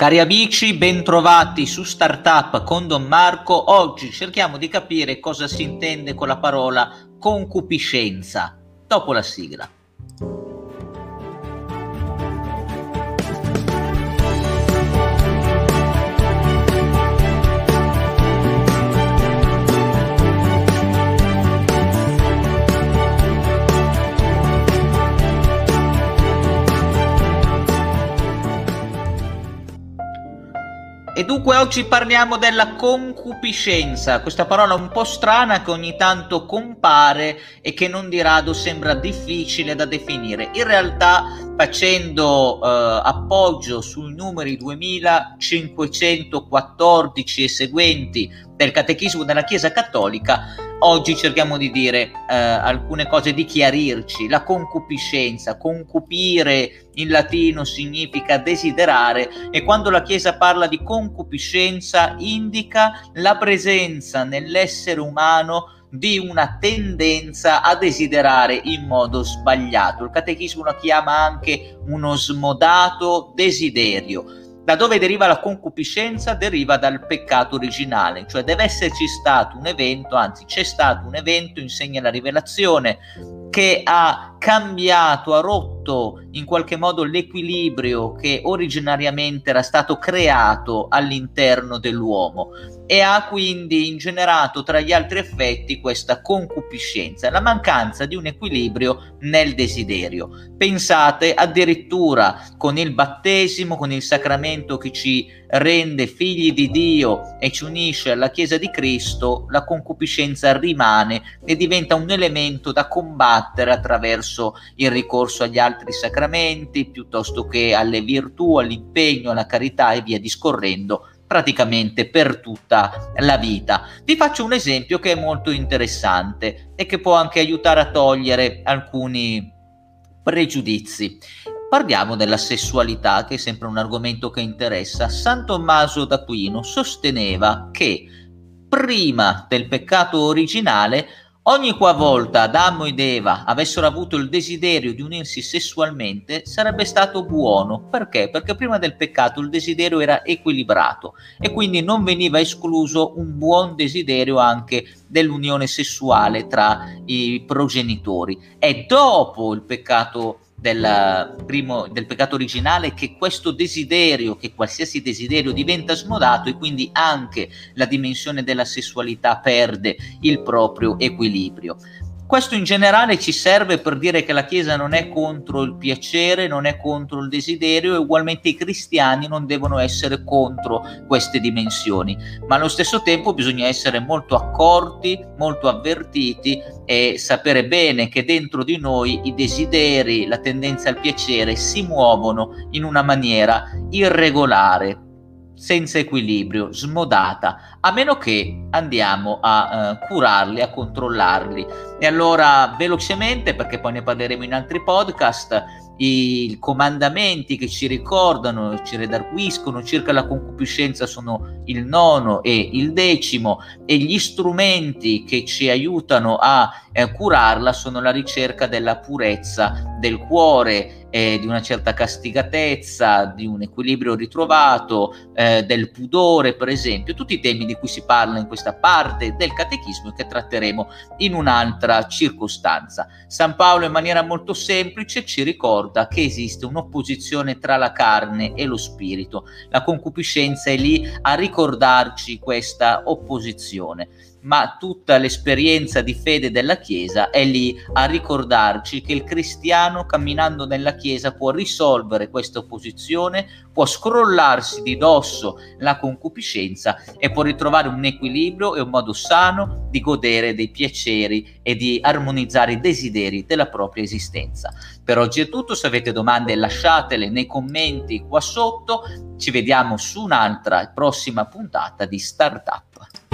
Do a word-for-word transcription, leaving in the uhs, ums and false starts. Cari amici, bentrovati su Startup con Don Marco. Oggi cerchiamo di capire cosa si intende con la parola concupiscenza. Dopo la sigla. E dunque oggi parliamo della concupiscenza, questa parola un po' strana che ogni tanto compare e che non di rado sembra difficile da definire. In realtà, facendo eh, appoggio sui numeri duemilacinquecentoquattordici e seguenti del Catechismo della Chiesa Cattolica, oggi cerchiamo di dire eh, alcune cose, di chiarirci. La concupiscenza, concupire in latino significa desiderare, e quando la Chiesa parla di concupiscenza indica la presenza nell'essere umano di una tendenza a desiderare in modo sbagliato. Il Catechismo la chiama anche uno smodato desiderio. Da dove deriva la concupiscenza? Deriva dal peccato originale, cioè deve esserci stato un evento, anzi c'è stato un evento, insegna la Rivelazione, che ha cambiato, ha rotto in qualche modo l'equilibrio che originariamente era stato creato all'interno dell'uomo e ha quindi ingenerato tra gli altri effetti questa concupiscenza, la mancanza di un equilibrio nel desiderio. Pensate addirittura con il battesimo, con il sacramento che ci rende figli di Dio e ci unisce alla Chiesa di Cristo, la concupiscenza rimane e diventa un elemento da combattere attraverso il ricorso agli altri sacramenti, piuttosto che alle virtù, all'impegno, alla carità e via discorrendo, praticamente per tutta la vita. Vi faccio un esempio che è molto interessante e che può anche aiutare a togliere alcuni pregiudizi. Parliamo della sessualità, che è sempre un argomento che interessa. San Tommaso d'Aquino sosteneva che prima del peccato originale, ogni quavolta Adamo ed Eva avessero avuto il desiderio di unirsi sessualmente, sarebbe stato buono. Perché? Perché prima del peccato il desiderio era equilibrato e quindi non veniva escluso un buon desiderio anche dell'unione sessuale tra i progenitori. È dopo il peccato del primo del peccato originale che questo desiderio, che qualsiasi desiderio, diventa smodato e quindi anche la dimensione della sessualità perde il proprio equilibrio. Questo in generale ci serve per dire che la Chiesa non è contro il piacere, non è contro il desiderio, e ugualmente i cristiani non devono essere contro queste dimensioni, ma allo stesso tempo bisogna essere molto accorti, molto avvertiti e sapere bene che dentro di noi i desideri, la tendenza al piacere si muovono in una maniera irregolare, senza equilibrio, smodata, a meno che andiamo a eh, curarli, a controllarli. E allora, velocemente, perché poi ne parleremo in altri podcast, i comandamenti che ci ricordano e ci redarguiscono circa la concupiscenza sono il nono e il decimo, e gli strumenti che ci aiutano a eh, curarla sono la ricerca della purezza del cuore, Eh, di una certa castigatezza, di un equilibrio ritrovato, eh, del pudore, per esempio, tutti i temi di cui si parla in questa parte del Catechismo e che tratteremo in un'altra circostanza. San Paolo, in maniera molto semplice, ci ricorda che esiste un'opposizione tra la carne e lo spirito. La concupiscenza è lì a ricordarci questa opposizione, ma tutta l'esperienza di fede della Chiesa è lì a ricordarci che il cristiano, camminando nella Chiesa, può risolvere questa opposizione, può scrollarsi di dosso la concupiscenza e può ritrovare un equilibrio e un modo sano di godere dei piaceri e di armonizzare i desideri della propria esistenza. Per oggi è tutto. Se avete domande lasciatele nei commenti qua sotto. Ci vediamo su un'altra prossima puntata di Startup.